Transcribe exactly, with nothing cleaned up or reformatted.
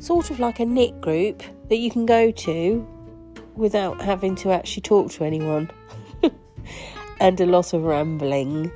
sort of like a knit group that you can go to without having to actually talk to anyone and a lot of rambling.